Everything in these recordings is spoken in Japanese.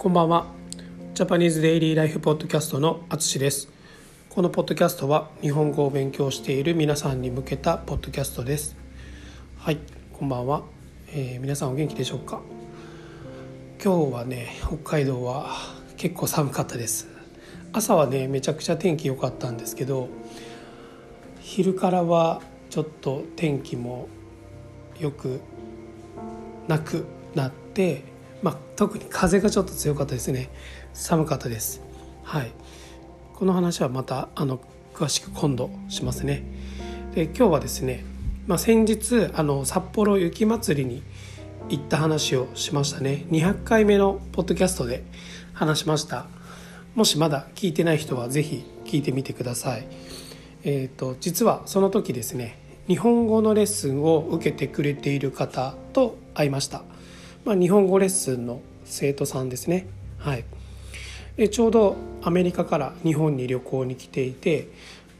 こんばんは。ジャパニーズデイリーライフポッドキャストのあつしです。このポッドキャストは日本語を勉強している皆さんに向けたポッドキャストです。はい、こんばんは。皆さんお元気でしょうか。今日はね、北海道は結構寒かったです。朝はね、めちゃくちゃ天気良かったんですけど、昼からはちょっと天気もよくなくなって、特に風がちょっと強かったですね。寒かったです。はい、この話はまた詳しく今度しますね。で、今日はですね、先日札幌雪まつりに行った話をしましたね。200回目のポッドキャストで話しました。もしまだ聞いてない人はぜひ聞いてみてください。実はその時ですね、日本語のレッスンを受けてくれている方と会いました。日本語レッスンの生徒さんですね。はい、でちょうどアメリカから日本に旅行に来ていて、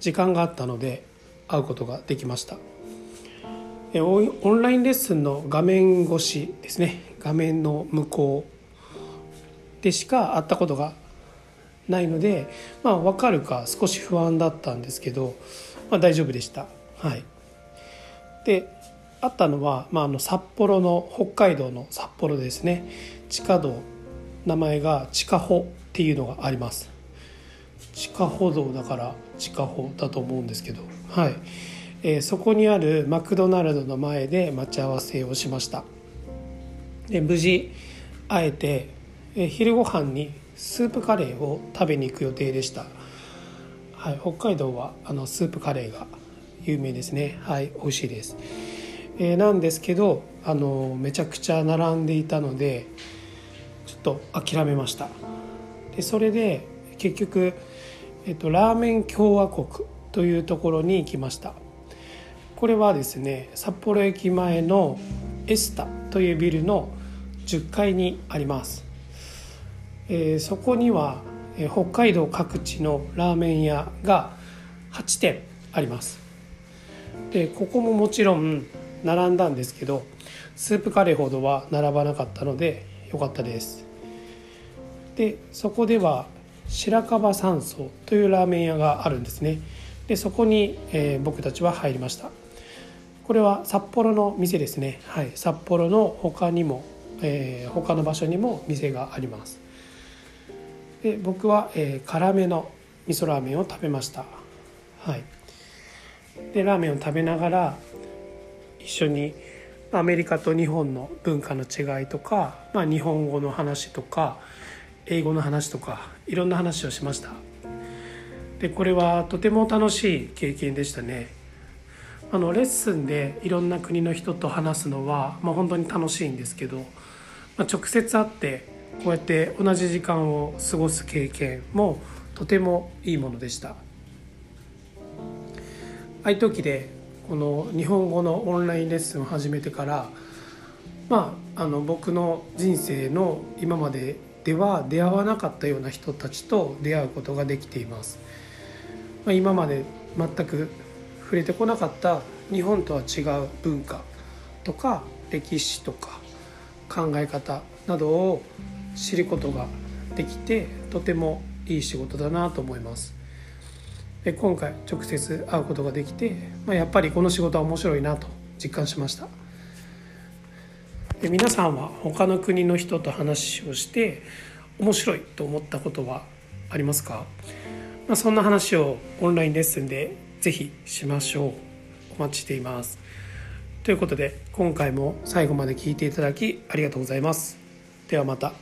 時間があったので会うことができました。オンラインレッスンの画面越しですね、画面の向こうでしか会ったことがないので、分かるか少し不安だったんですけど、大丈夫でした。はい、であったのは、札幌の北海道の札幌ですね。地下道、名前が地下歩っていうのがあります。地下歩道だから地下歩だと思うんですけど、はい、そこにあるマクドナルドの前で待ち合わせをしました。で、無事会えて、昼ご飯にスープカレーを食べに行く予定でした。はい、北海道はスープカレーが有名ですね。はい、美味しいです。なんですけど、めちゃくちゃ並んでいたのでちょっと諦めました。でそれで結局、ラーメン共和国というところに行きました。これはですね、札幌駅前のエスタというビルの10階にあります。そこには、北海道各地のラーメン屋が8店あります。でここももちろん並んだんですけど、スープカレーほどは並ばなかったので良かったです。でそこでは白樺山荘というラーメン屋があるんですね。でそこに、僕たちは入りました。これは札幌の店ですね。はい、札幌の他にも、他の場所にも店があります。で僕は、辛めの味噌ラーメンを食べました。はい、でラーメンを食べながら一緒にアメリカと日本の文化の違いとか、日本語の話とか英語の話とかいろんな話をしました。でこれはとても楽しい経験でしたね。レッスンでいろんな国の人と話すのは、本当に楽しいんですけど、直接会ってこうやって同じ時間を過ごす経験もとてもいいものでした。ああいう時でこの日本語のオンラインレッスンを始めてから、僕の人生の今まででは出会わなかったような人たちと出会うことができています。今まで全く触れてこなかった日本とは違う文化とか歴史とか考え方などを知ることができて、とてもいい仕事だなと思います。で今回直接会うことができて、やっぱりこの仕事は面白いなと実感しました。で皆さんは他の国の人と話をして面白いと思ったことはありますか？そんな話をオンラインレッスンでぜひしましょう。お待ちしています。ということで、今回も最後まで聞いていただきありがとうございます。ではまた。